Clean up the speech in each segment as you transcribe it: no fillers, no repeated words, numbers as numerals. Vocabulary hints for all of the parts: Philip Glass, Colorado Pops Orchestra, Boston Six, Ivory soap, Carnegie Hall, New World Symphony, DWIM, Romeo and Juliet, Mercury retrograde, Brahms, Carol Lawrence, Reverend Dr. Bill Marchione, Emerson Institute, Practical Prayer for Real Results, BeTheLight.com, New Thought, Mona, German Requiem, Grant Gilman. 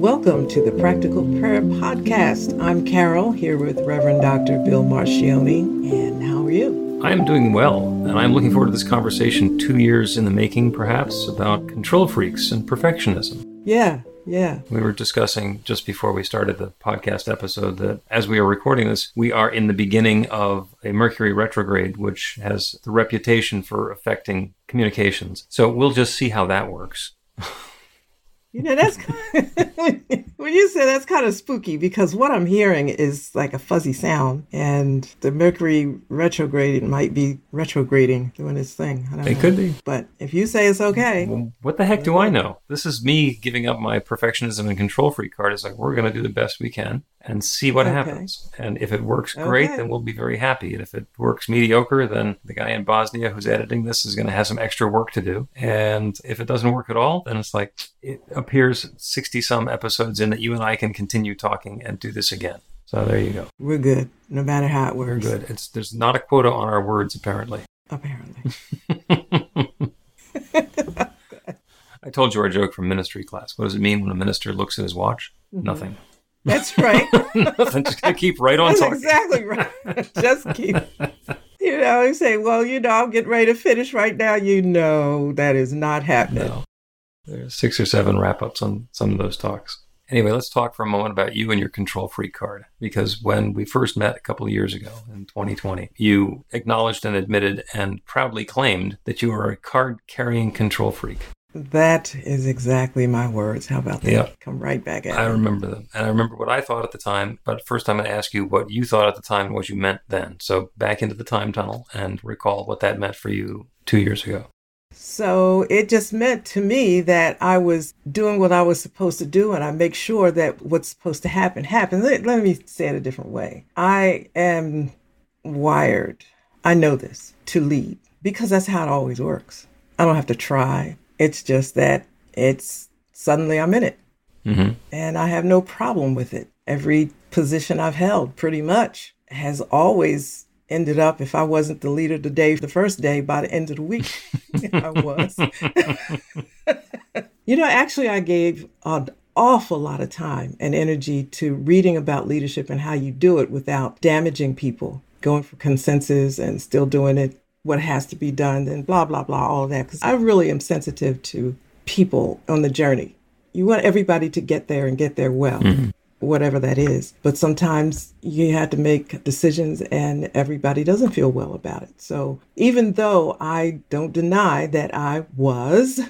Welcome to the Practical Prayer Podcast. I'm Carol, here with Reverend Dr. Bill Marchione, and how are you? I'm doing well, and I'm looking forward to this conversation 2 years in the making, perhaps, about control freaks and perfectionism. Yeah. We were discussing just before we started the podcast episode that as we are recording this, we are in the beginning of a Mercury retrograde, which has the reputation for affecting communications. So we'll just see how that works. You know, that's when you say that's kind of spooky, because what I'm hearing is like a fuzzy sound, and the Mercury retrograde might be retrograding, doing its thing. I don't know. It could be. But if you say it's okay. Well, what the heck do I know? This is me giving up my perfectionism and control freak card. It's like, we're going to do the best we can and see what happens. And if it works great, then we'll be very happy. And if it works mediocre, then the guy in Bosnia who's editing this is going to have some extra work to do. And if it doesn't work at all, then it's like, it appears 60-some episodes in that you and I can continue talking and do this again. So there you go. We're good, no matter how it works. We're good. There's not a quota on our words, apparently. I told you our joke from ministry class. What does it mean when a minister looks at his watch? Mm-hmm. Nothing. That's right. Nothing. Just going to keep right on talking. Exactly right. Just keep. You know, you say, well, you know, I'm getting ready to finish right now. You know, that is not happening. No. There's 6 or 7 wrap-ups on some of those talks. Anyway, let's talk for a moment about you and your control freak card. Because when we first met a couple of years ago in 2020, you acknowledged and admitted and proudly claimed that you are a card-carrying control freak. That is exactly my words. How about that? Yep. Come right back at me. I remember them. And I remember what I thought at the time. But first, I'm going to ask you what you thought at the time and what you meant then. So back into the time tunnel and recall what that meant for you 2 years ago. So it just meant to me that I was doing what I was supposed to do, and I make sure that what's supposed to happen happens. Let me say it a different way. I am wired, I know this, to lead, because that's how it always works. I don't have to try. It's just that it's suddenly I'm in it. Mm-hmm. And I have no problem with it. Every position I've held pretty much has always ended up, if I wasn't the leader the first day, by the end of the week, I was. You know, actually, I gave an awful lot of time and energy to reading about leadership and how you do it without damaging people, going for consensus and still doing it, what has to be done, and blah, blah, blah, all of that. Because I really am sensitive to people on the journey. You want everybody to get there and get there well. Mm-hmm. Whatever that is. But sometimes you had to make decisions and everybody doesn't feel well about it. So even though I don't deny that I was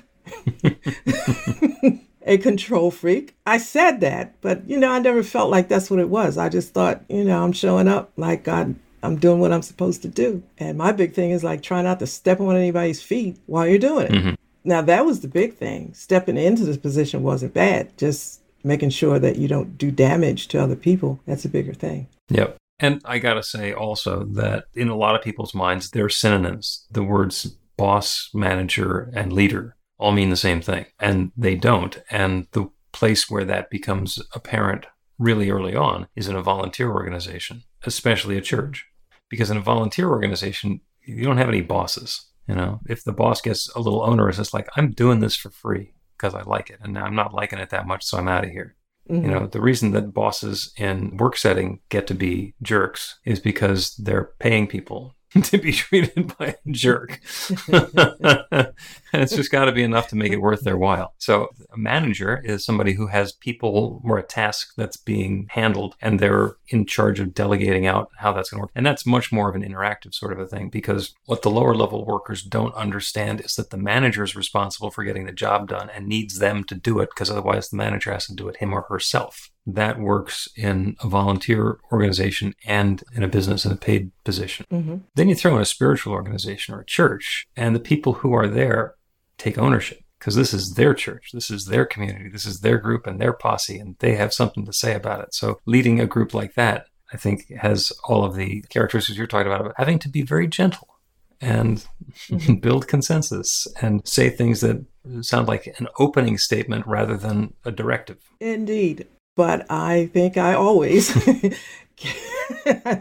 a control freak, I said that, but you know, I never felt like that's what it was. I just thought, you know, I'm showing up like God, I'm doing what I'm supposed to do. And my big thing is like, try not to step on anybody's feet while you're doing it. Mm-hmm. Now that was the big thing. Stepping into this position wasn't bad. Just making sure that you don't do damage to other people. That's a bigger thing. Yep. And I got to say also that in a lot of people's minds, they're synonyms. The words boss, manager, and leader all mean the same thing, and they don't. And the place where that becomes apparent really early on is in a volunteer organization, especially a church. Because in a volunteer organization, you don't have any bosses. You know, if the boss gets a little onerous, it's like, I'm doing this for free. Because I like it, and now I'm not liking it that much, so I'm out of here. Mm-hmm. You know, the reason that bosses in work setting get to be jerks is because they're paying people to be treated by a jerk. And it's just got to be enough to make it worth their while. So a manager is somebody who has people or a task that's being handled, and they're in charge of delegating out how that's going to work. And that's much more of an interactive sort of a thing, because what the lower level workers don't understand is that the manager is responsible for getting the job done and needs them to do it, because otherwise the manager has to do it him or herself. That works in a volunteer organization and in a business in a paid position. Mm-hmm. Then you throw in a spiritual organization or a church, and the people who are there take ownership, because this is their church, this is their community, this is their group and their posse, and they have something to say about it. So leading a group like that, I think, has all of the characteristics you're talking about having to be very gentle and build consensus and say things that sound like an opening statement rather than a directive. Indeed. But I think I always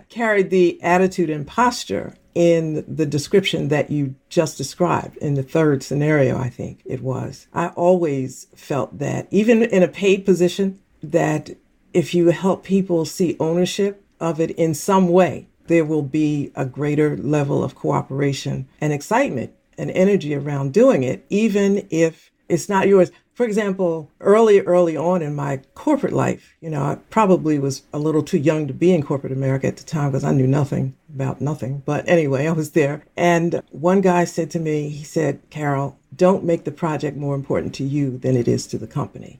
carried the attitude and posture in the description that you just described in the third scenario, I think it was. I always felt that, even in a paid position, that if you help people see ownership of it in some way, there will be a greater level of cooperation and excitement and energy around doing it, even if it's not yours. For example, early on in my corporate life, I probably was a little too young to be in corporate America at the time, because I knew nothing about nothing. But anyway, I was there. And one guy said to me, he said, "Carol, don't make the project more important to you than it is to the company."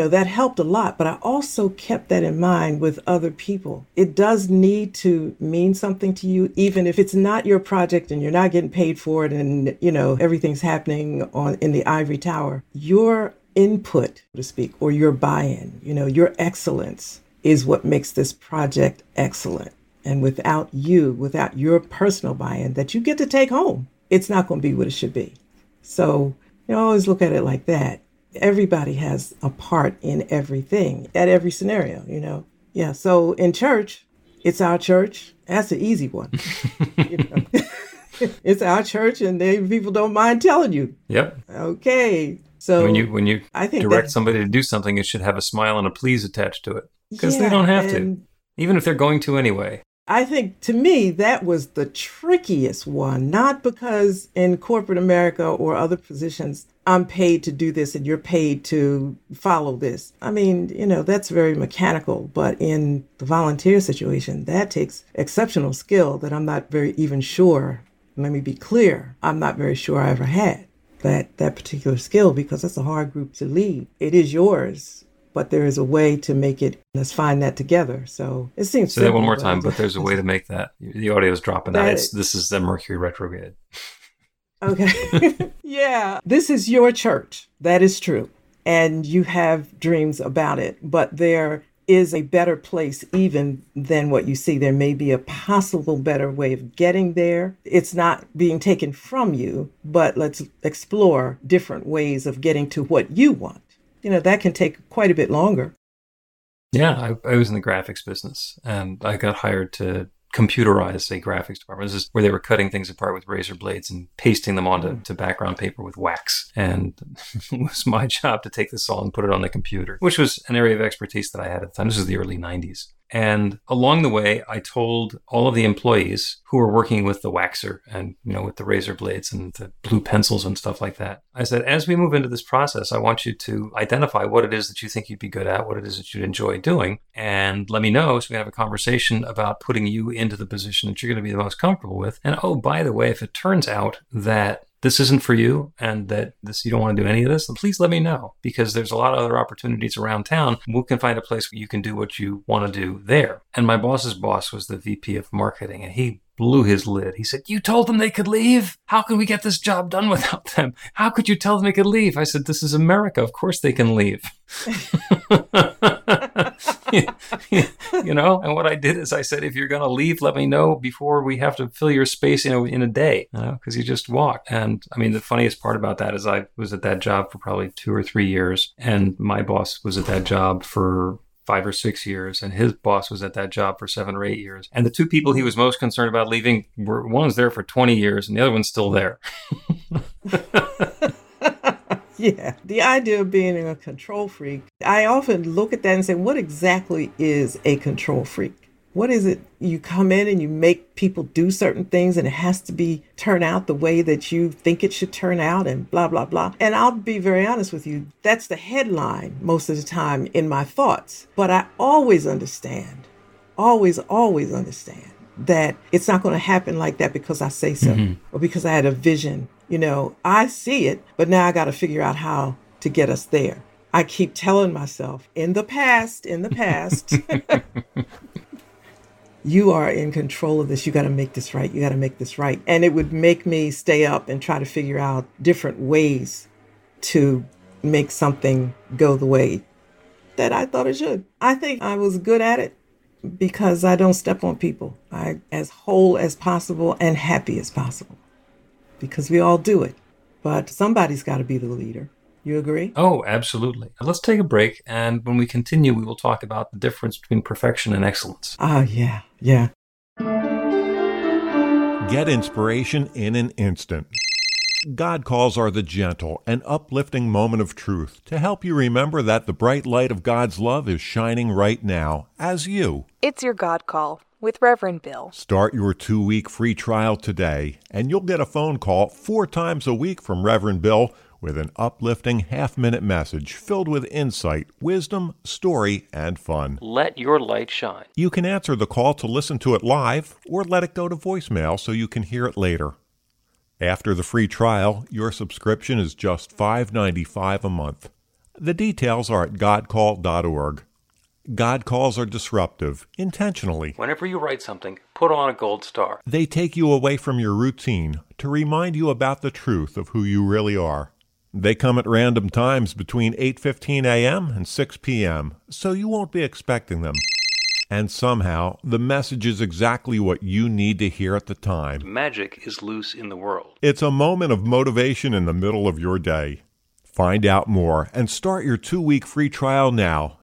That helped a lot, but I also kept that in mind with other people. It does need to mean something to you, even if it's not your project and you're not getting paid for it, and everything's happening in the ivory tower. Your input, so to speak, or your buy-in, your excellence is what makes this project excellent. And without you, without your personal buy-in that you get to take home, it's not going to be what it should be. So I always look at it like that. Everybody has a part in everything, at every scenario, Yeah, so in church, it's our church. That's an easy one. It's our church, and they, people don't mind telling you. Yep. Okay. So when you I think direct somebody to do something, it should have a smile and a please attached to it, because they don't have to, even if they're going to anyway. I think, to me, that was the trickiest one, not because in corporate America or other positions, I'm paid to do this and you're paid to follow this. I mean, that's very mechanical, but in the volunteer situation, that takes exceptional skill that I'm not very even sure, let me be clear, I'm not very sure I ever had that particular skill, because that's a hard group to lead. It is yours, but there is a way to make it. Let's find that together. So it seems. Say that one more time, but there's a way to make that. The audio is dropping out. This is the Mercury retrograde. Okay. Yeah. This is your church. That is true. And you have dreams about it, but there is a better place even than what you see. There may be a possible better way of getting there. It's not being taken from you, but let's explore different ways of getting to what you want. That can take quite a bit longer. Yeah, I was in the graphics business, and I got hired to computerize a graphics department. This is where they were cutting things apart with razor blades and pasting them onto background paper with wax. And it was my job to take this all and put it on the computer, which was an area of expertise that I had at the time. This was the early 90s. And along the way, I told all of the employees who were working with the waxer and, with the razor blades and the blue pencils and stuff like that, I said, as we move into this process, I want you to identify what it is that you think you'd be good at, what it is that you'd enjoy doing, and let me know so we can have a conversation about putting you into the position that you're going to be the most comfortable with. And oh, by the way, if it turns out that this isn't for you and that you don't want to do any of this, then please let me know, because there's a lot of other opportunities around town. We can find a place where you can do what you want to do there. And my boss's boss was the VP of marketing, and he blew his lid. He said, "You told them they could leave? How can we get this job done without them? How could you tell them they could leave?" I said, "This is America. Of course they can leave." And what I did is I said, if you're going to leave, let me know before we have to fill your space, in a day, because you just walked. And I mean, the funniest part about that is I was at that job for probably 2 or 3 years, and my boss was at that job for 5 or 6 years, and his boss was at that job for 7 or 8 years. And the two people he was most concerned about leaving were, one was there for 20 years and the other one's still there. Yeah, the idea of being a control freak, I often look at that and say, what exactly is a control freak? what is it? You come in and you make people do certain things and it has to be turn out the way that you think it should turn out and blah, blah, blah. And I'll be very honest with you. That's the headline most of the time in my thoughts. But I always understand, always understand that it's not going to happen like that because I say so or because I had a vision. You know, I see it, but now I got to figure out how to get us there. I keep telling myself in the past, you are in control of this. You got to make this right. You got to make this right. And it would make me stay up and try to figure out different ways to make something go the way that I thought it should. I think I was good at it because I don't step on people. I'm as whole as possible and happy as possible because we all do it. But somebody's got to be the leader. You agree? Oh, absolutely. Let's take a break. And when we continue, we will talk about the difference between perfection and excellence. Oh, yeah. Yeah. Get inspiration in an instant. God Calls are the gentle and uplifting moment of truth to help you remember that the bright light of God's love is shining right now as you. It's your God Call with Reverend Bill. Start your 2-week free trial today, and you'll get a phone call 4 times a week from Reverend Bill with an uplifting half-minute message filled with insight, wisdom, story, and fun. Let your light shine. You can answer the call to listen to it live or let it go to voicemail so you can hear it later. After the free trial, your subscription is just $5.95 a month. The details are at godcall.org. God Calls are disruptive, intentionally. Whenever you write something, put on a gold star. They take you away from your routine to remind you about the truth of who you really are. They come at random times between 8:15 a.m. and 6 p.m., so you won't be expecting them. And somehow, the message is exactly what you need to hear at the time. Magic is loose in the world. It's a moment of motivation in the middle of your day. Find out more and start your 2-week free trial now.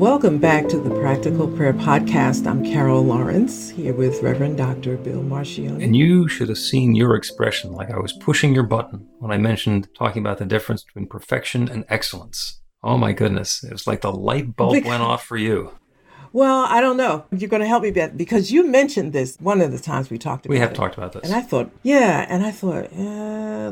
Welcome back to the Practical Prayer Podcast. I'm Carol Lawrence, here with Reverend Dr. Bill Marchione. And you should have seen your expression, like I was pushing your button when I mentioned talking about the difference between perfection and excellence. Oh my goodness. It was like the light bulb went off for you. Well, I don't know. You're going to help me back because you mentioned this one of the times we talked about it. We have talked about this. And I thought,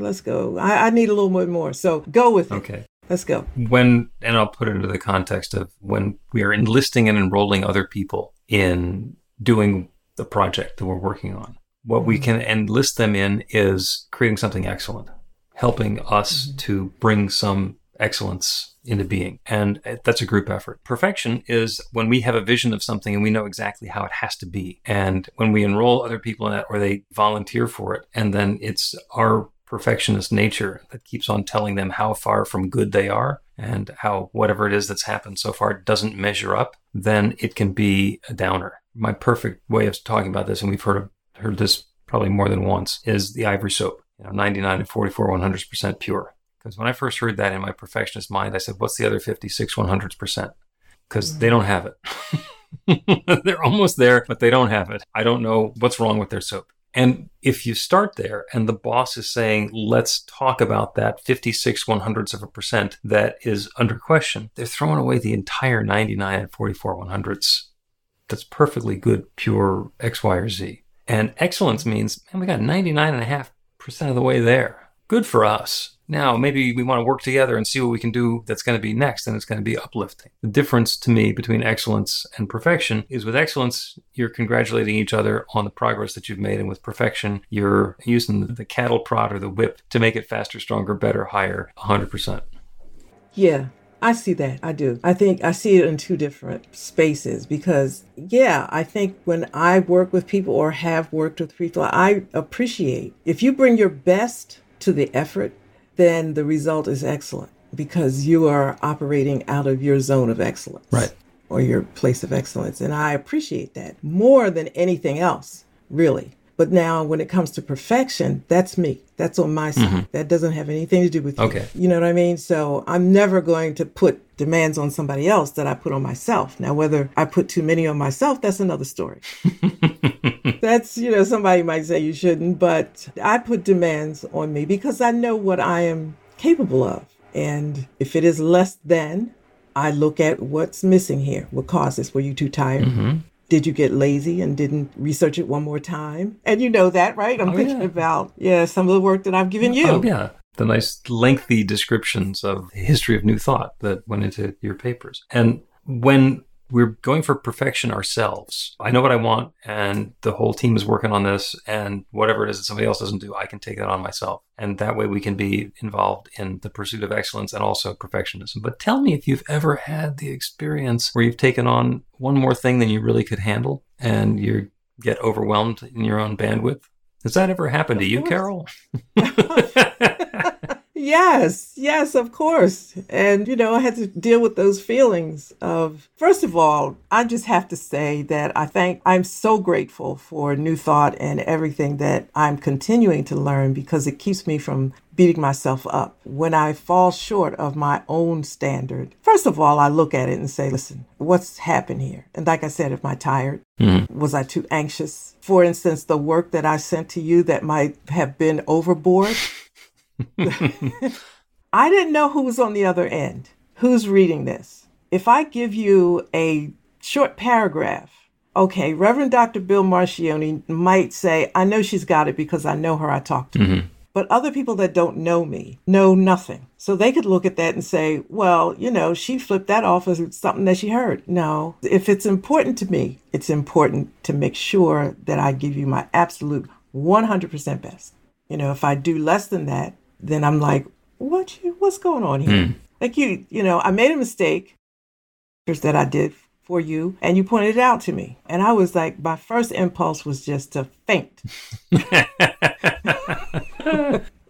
let's go. I need a little bit more. So go with it. Okay. Let's go. And I'll put it into the context of when we are enlisting and enrolling other people in doing the project that we're working on, what we can enlist them in is creating something excellent, helping us to bring some excellence into being. And that's a group effort. Perfection is when we have a vision of something and we know exactly how it has to be. And when we enroll other people in that or they volunteer for it, and then it's our perfectionist nature that keeps on telling them how far from good they are and how whatever it is that's happened so far doesn't measure up, then it can be a downer. My perfect way of talking about this, and we've heard this probably more than once, is the Ivory soap, 99 and 44 100% pure. Because when I first heard that in my perfectionist mind, I said, what's the other 56 100%? Because they don't have it. They're almost there, but they don't have it. I don't know what's wrong with their soap. And if you start there and the boss is saying, let's talk about that 56 100ths of a percent that is under question, they're throwing away the entire 99 and 44 100ths. That's perfectly good, pure X, Y, or Z. And excellence means, man, we got 99.5% of the way there. Good for us. Now, maybe we want to work together and see what we can do that's going to be next, and it's going to be uplifting. The difference to me between excellence and perfection is with excellence, you're congratulating each other on the progress that you've made, and with perfection, you're using the cattle prod or the whip to make it faster, stronger, better, higher, 100%. Yeah, I see that. I do. I think I see it in two different spaces because, I think when I work with people or have worked with people, I appreciate if you bring your best to the effort, then the result is excellent because you are operating out of your zone of excellence, right, or your place of excellence. And I appreciate that more than anything else, really. But now when it comes to perfection, that's me. That's on my side. That doesn't have anything to do with you. You know what I mean? So I'm never going to put demands on somebody else that I put on myself. Now, whether I put too many on myself, that's another story. That's, you know, somebody might say you shouldn't, but I put demands on me because I know what I am capable of. And if it is less than, I look at what's missing here. What caused this? Were you too tired? Mm-hmm. Did you get lazy and didn't research it one more time? And you know that, right? I'm thinking about, some of the work that I've given you. Oh, yeah. The nice lengthy descriptions of the history of New Thought that went into your papers. And when we're going for perfection ourselves, I know what I want and the whole team is working on this, and whatever it is that somebody else doesn't do, I can take that on myself. And that way we can be involved in the pursuit of excellence and also perfectionism. But tell me if you've ever had the experience where you've taken on one more thing than you really could handle and you get overwhelmed in your own bandwidth. Has that ever happened to you, Carol? Yes, of course. And, I had to deal with those feelings of, first of all, I just have to say that I'm so grateful for New Thought and everything that I'm continuing to learn, because it keeps me from beating myself up. When I fall short of my own standard, first of all, I look at it and say, listen, what's happened here? And like I said, am I tired? Mm-hmm. Was I too anxious? For instance, the work that I sent to you that might have been overboard. I didn't know who was on the other end, who's reading this. If I give you a short paragraph, okay, Reverend Dr. Bill Marchione might say, I know she's got it because I know her, I talked to her. But other people that don't know me know nothing. So they could look at that and say, well, she flipped that off as something that she heard. No, if it's important to me, it's important to make sure that I give you my absolute 100% best. If I do less than that, then I'm like, what's going on here? Mm. Like I made a mistake that I did for you, and you pointed it out to me. And I was like, my first impulse was just to faint.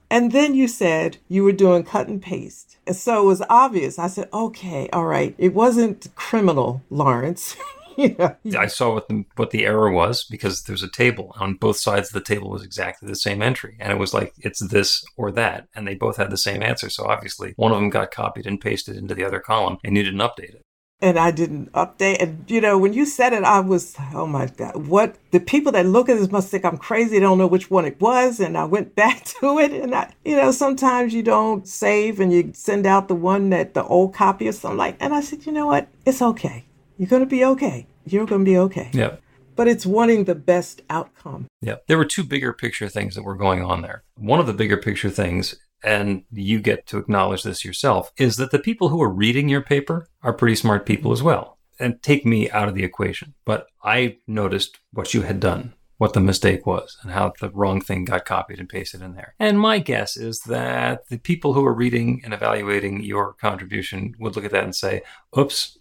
And then you said you were doing cut and paste. And so it was obvious. I said, okay, all right. It wasn't criminal, Lawrence. I saw what the error was, because there's a table. On both sides of the table was exactly the same entry. And it was like, it's this or that. And they both had the same answer. So obviously, one of them got copied and pasted into the other column, and you didn't update it. And I didn't update. And, when you said it, I was, oh, my God, what? The people that look at this must think I'm crazy. They don't know which one it was. And I went back to it. And, I sometimes you don't save and you send out the one that the old copy or something like. And I said, you know what? It's okay. You're going to be okay. You're going to be okay. Yeah. But it's wanting the best outcome. Yeah. There were two bigger picture things that were going on there. One of the bigger picture things, and you get to acknowledge this yourself, is that the people who are reading your paper are pretty smart people as well. And take me out of the equation. But I noticed what you had done, what the mistake was, and how the wrong thing got copied and pasted in there. And my guess is that the people who are reading and evaluating your contribution would look at that and say, oops,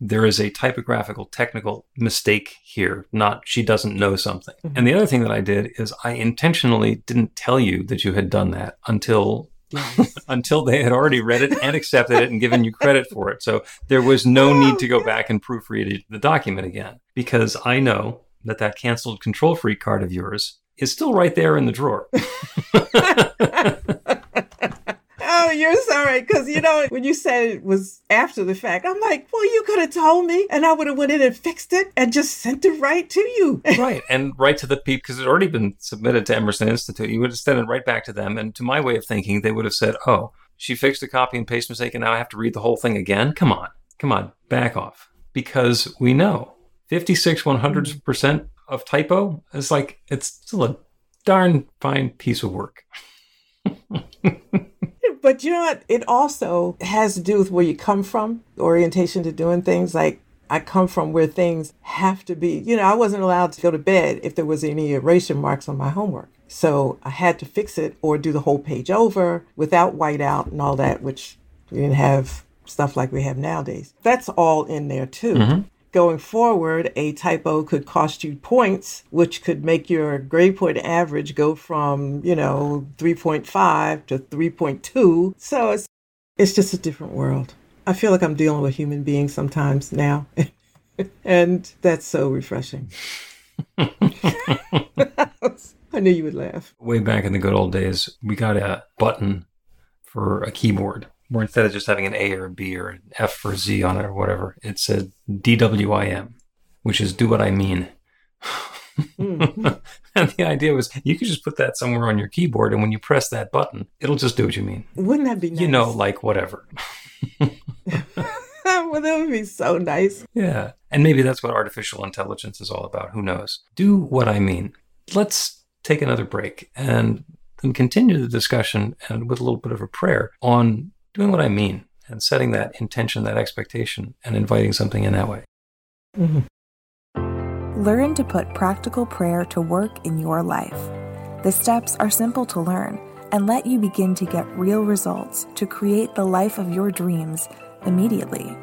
there is a typographical, technical mistake here, not she doesn't know something. Mm-hmm. And the other thing that I did is I intentionally didn't tell you that you had done that until until they had already read it and accepted it and given you credit for it. So there was no need to go back and proofread the document again, because I know that canceled control freak card of yours is still right there in the drawer. Oh, you're sorry, because, when you said it was after the fact, I'm like, well, you could have told me and I would have went in and fixed it and just sent it right to you. Right. And right to the people, because it had already been submitted to Emerson Institute. You would have sent it right back to them. And to my way of thinking, they would have said, oh, she fixed a copy and paste mistake and now I have to read the whole thing again. Come on, back off. Because we know 56/100% of typo is like, it's still a darn fine piece of work. But what? It also has to do with where you come from, orientation to doing things. Like I come from where things have to be. I wasn't allowed to go to bed if there was any erasure marks on my homework. So I had to fix it or do the whole page over without whiteout and all that, which we didn't have stuff like we have nowadays. That's all in there too. Mm-hmm. Going forward, a typo could cost you points, which could make your grade point average go from, 3.5 to 3.2. So it's just a different world. I feel like I'm dealing with human beings sometimes now. And that's so refreshing. I knew you would laugh. Way back in the good old days, we got a button for a keyboard where instead of just having an A or a B or an F or Z on it or whatever, it said DWIM, which is do what I mean. And the idea was you could just put that somewhere on your keyboard, and when you press that button, it'll just do what you mean. Wouldn't that be nice? You know, like whatever. Well, that would be so nice. Yeah. And maybe that's what artificial intelligence is all about. Who knows? Do what I mean. Let's take another break and then continue the discussion, and with a little bit of a prayer on doing what I mean and setting that intention, that expectation, and inviting something in that way. Mm-hmm. Learn to put practical prayer to work in your life. The steps are simple to learn and let you begin to get real results to create the life of your dreams immediately.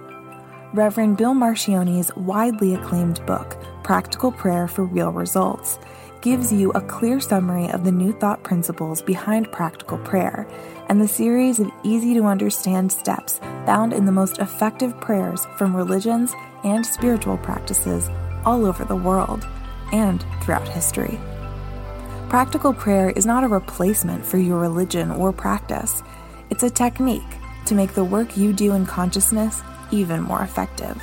Reverend Bill Marchione's widely acclaimed book, Practical Prayer for Real Results, gives you a clear summary of the New Thought principles behind practical prayer and the series of easy-to-understand steps found in the most effective prayers from religions and spiritual practices all over the world and throughout history. Practical prayer is not a replacement for your religion or practice. It's a technique to make the work you do in consciousness even more effective.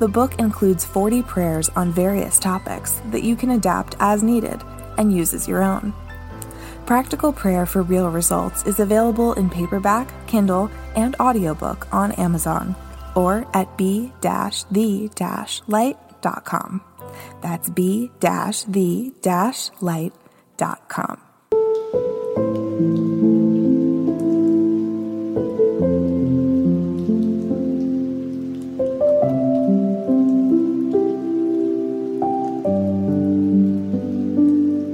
The book includes 40 prayers on various topics that you can adapt as needed and use as your own. Practical Prayer for Real Results is available in paperback, Kindle, and audiobook on Amazon or at b-the-light.com. That's b-the-light.com.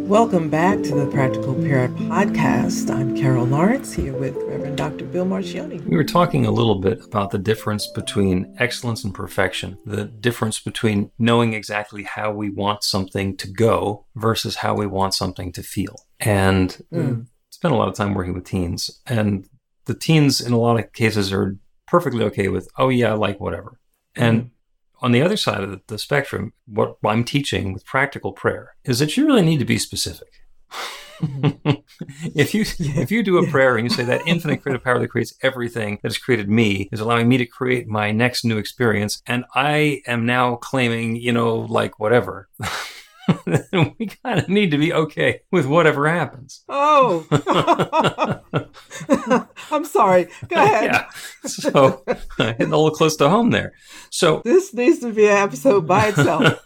Welcome back to the Practical Prayer Podcast. I'm Carol Lawrence here with Reverend Dr. Bill Marchione. We were talking a little bit about the difference between excellence and perfection, the difference between knowing exactly how we want something to go versus how we want something to feel. And spent a lot of time working with teens. And the teens, in a lot of cases, are perfectly okay with, oh yeah, like whatever. And on the other side of the spectrum, what I'm teaching with practical prayer is that you really need to be specific. If you do a prayer and you say that infinite creative power that creates everything that has created me is allowing me to create my next new experience, and I am now claiming, you know, like whatever, then we kind of need to be okay with whatever happens. Oh, I'm sorry. Go ahead. Yeah. So hitting a little close to home there. So this needs to be an episode by itself.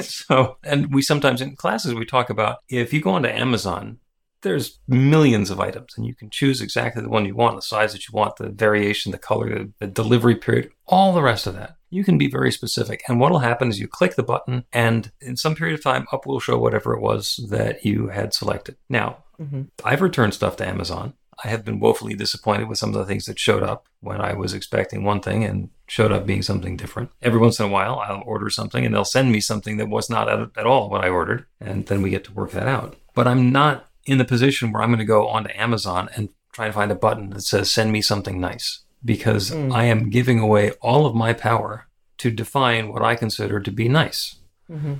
So, and we sometimes in classes, we talk about if you go onto Amazon, there's millions of items and you can choose exactly the one you want, the size that you want, the variation, the color, the delivery period, all the rest of that. You can be very specific. And what will happen is you click the button, and in some period of time, up will show whatever it was that you had selected. Now, I've returned stuff to Amazon. I have been woefully disappointed with some of the things that showed up when I was expecting one thing and showed up being something different. Every once in a while, I'll order something and they'll send me something that was not at all what I ordered. And then we get to work that out. But I'm not in the position where I'm going to go onto Amazon and try and find a button that says, send me something nice. Because I am giving away all of my power to define what I consider to be nice.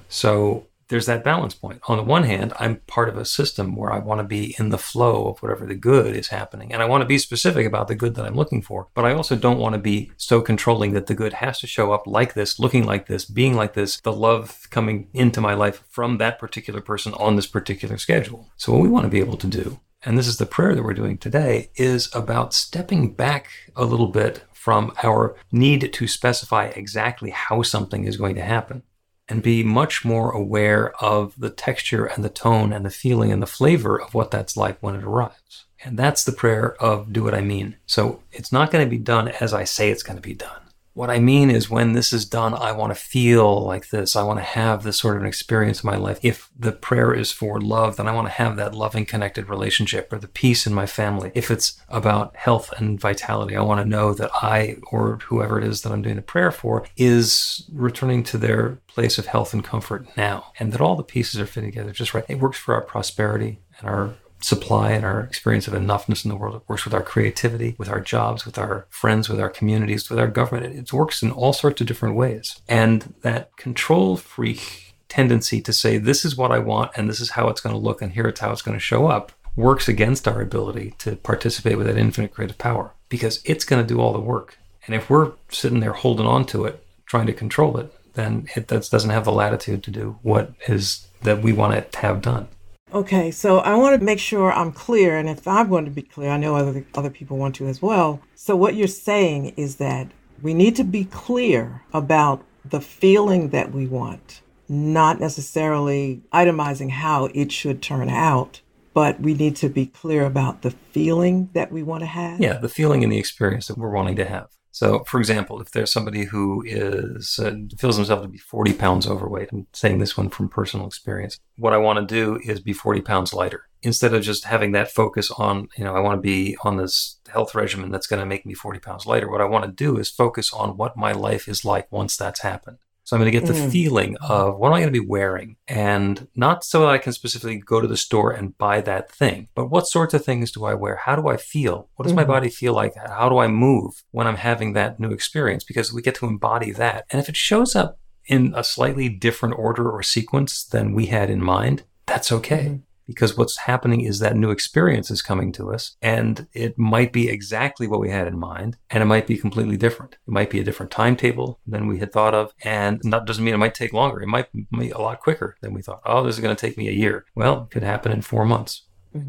So there's that balance point. On the one hand, I'm part of a system where I want to be in the flow of whatever the good is happening. And I want to be specific about the good that I'm looking for. But I also don't want to be so controlling that the good has to show up like this, looking like this, being like this, the love coming into my life from that particular person on this particular schedule. So what we want to be able to do, and this is the prayer that we're doing today, is about stepping back a little bit from our need to specify exactly how something is going to happen and be much more aware of the texture and the tone and the feeling and the flavor of what that's like when it arrives. And that's the prayer of do what I mean. So it's not going to be done as I say it's going to be done. What I mean is when this is done, I want to feel like this. I want to have this sort of an experience in my life. If the prayer is for love, then I want to have that loving, connected relationship or the peace in my family. If it's about health and vitality, I want to know that I or whoever it is that I'm doing the prayer for is returning to their place of health and comfort now, and that all the pieces are fitting together just right. It works for our prosperity and our supply and our experience of enoughness in the world. It works with our creativity, with our jobs, with our friends, with our communities, with our government. It works in all sorts of different ways. And that control freak tendency to say, this is what I want and this is how it's going to look and here it's how it's going to show up, works against our ability to participate with that infinite creative power. because it's going to do all the work. And if we're sitting there holding on to it, trying to control it, then it doesn't have the latitude to do what is that we want it to have done. Okay, so I want to make sure I'm clear, and if I'm going to be clear, I know other people want to as well. So what you're saying is that we need to be clear about the feeling that we want, not necessarily itemizing how it should turn out, but we need to be clear about the feeling that we want to have. Yeah, the feeling and the experience that we're wanting to have. So, for example, if there's somebody who is feels himself to be 40 pounds overweight, I'm saying this one from personal experience, what I want to do is be 40 pounds lighter. Instead of just having that focus on, you know, I want to be on this health regimen that's going to make me 40 pounds lighter, what I want to do is focus on what my life is like once that's happened. So I'm going to get the feeling of what am I going to be wearing? And not so that I can specifically go to the store and buy that thing, but what sorts of things do I wear? How do I feel? What does my body feel like? How do I move when I'm having that new experience? Because we get to embody that. And if it shows up in a slightly different order or sequence than we had in mind, that's okay. Because what's happening is that new experience is coming to us, and it might be exactly what we had in mind, and it might be completely different. It might be a different timetable than we had thought of, and that doesn't mean it might take longer. It might be a lot quicker than we thought. Oh, this is going to take me a year. Well, it could happen in 4 months.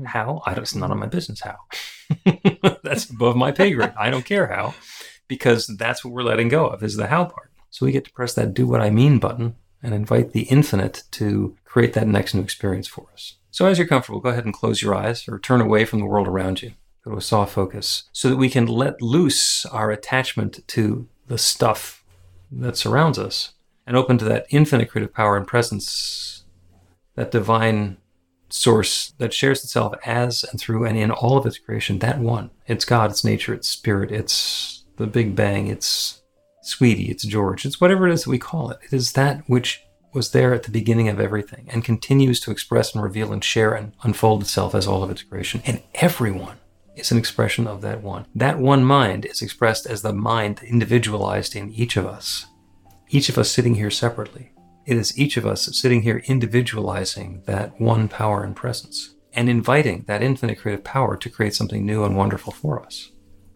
How? It's none of my business how. That's above my pay grade. I don't care how, because that's what we're letting go of, is the how part. So we get to press that do what I mean button and invite the infinite to create that next new experience for us. So as you're comfortable, go ahead and close your eyes or turn away from the world around you. Go to a soft focus so that we can let loose our attachment to the stuff that surrounds us and open to that infinite creative power and presence, that divine source that shares itself as and through and in all of its creation, that one. It's God, it's nature, it's spirit, it's the Big Bang, it's Sweetie, it's George, it's whatever it is that we call it. It is that which was there at the beginning of everything and continues to express and reveal and share and unfold itself as all of its creation. And everyone is an expression of that one. That one mind is expressed as the mind individualized in each of us sitting here separately. It is each of us sitting here individualizing that one power and presence and inviting that infinite creative power to create something new and wonderful for us.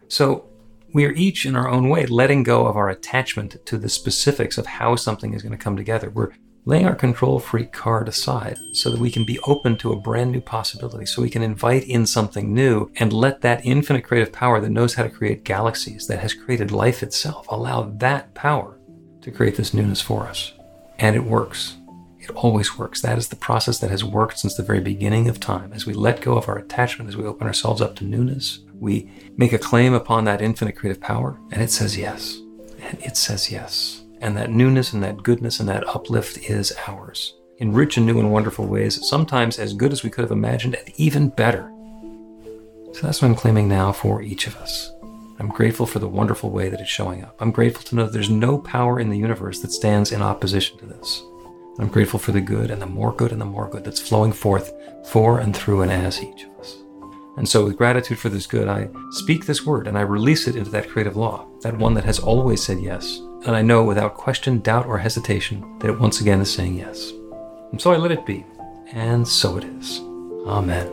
So we are each in our own way letting go of our attachment to the specifics of how something is going to come together. We're laying our control freak card aside so that we can be open to a brand new possibility, so we can invite in something new and let that infinite creative power that knows how to create galaxies, that has created life itself, allow that power to create this newness for us. And it works. It always works. That is the process that has worked since the very beginning of time. As we let go of our attachment, as we open ourselves up to newness, we make a claim upon that infinite creative power, and it says yes. And it says yes. And that newness and that goodness and that uplift is ours, in rich and new and wonderful ways, sometimes as good as we could have imagined, and even better. So that's what I'm claiming now for each of us. I'm grateful for the wonderful way that it's showing up. I'm grateful to know that there's no power in the universe that stands in opposition to this. I'm grateful for the good and the more good and the more good that's flowing forth for and through and as each of us. And so with gratitude for this good, I speak this word and I release it into that creative law, that one that has always said yes. And I know without question, doubt, or hesitation that it once again is saying yes. And so I let it be. And so it is. Amen.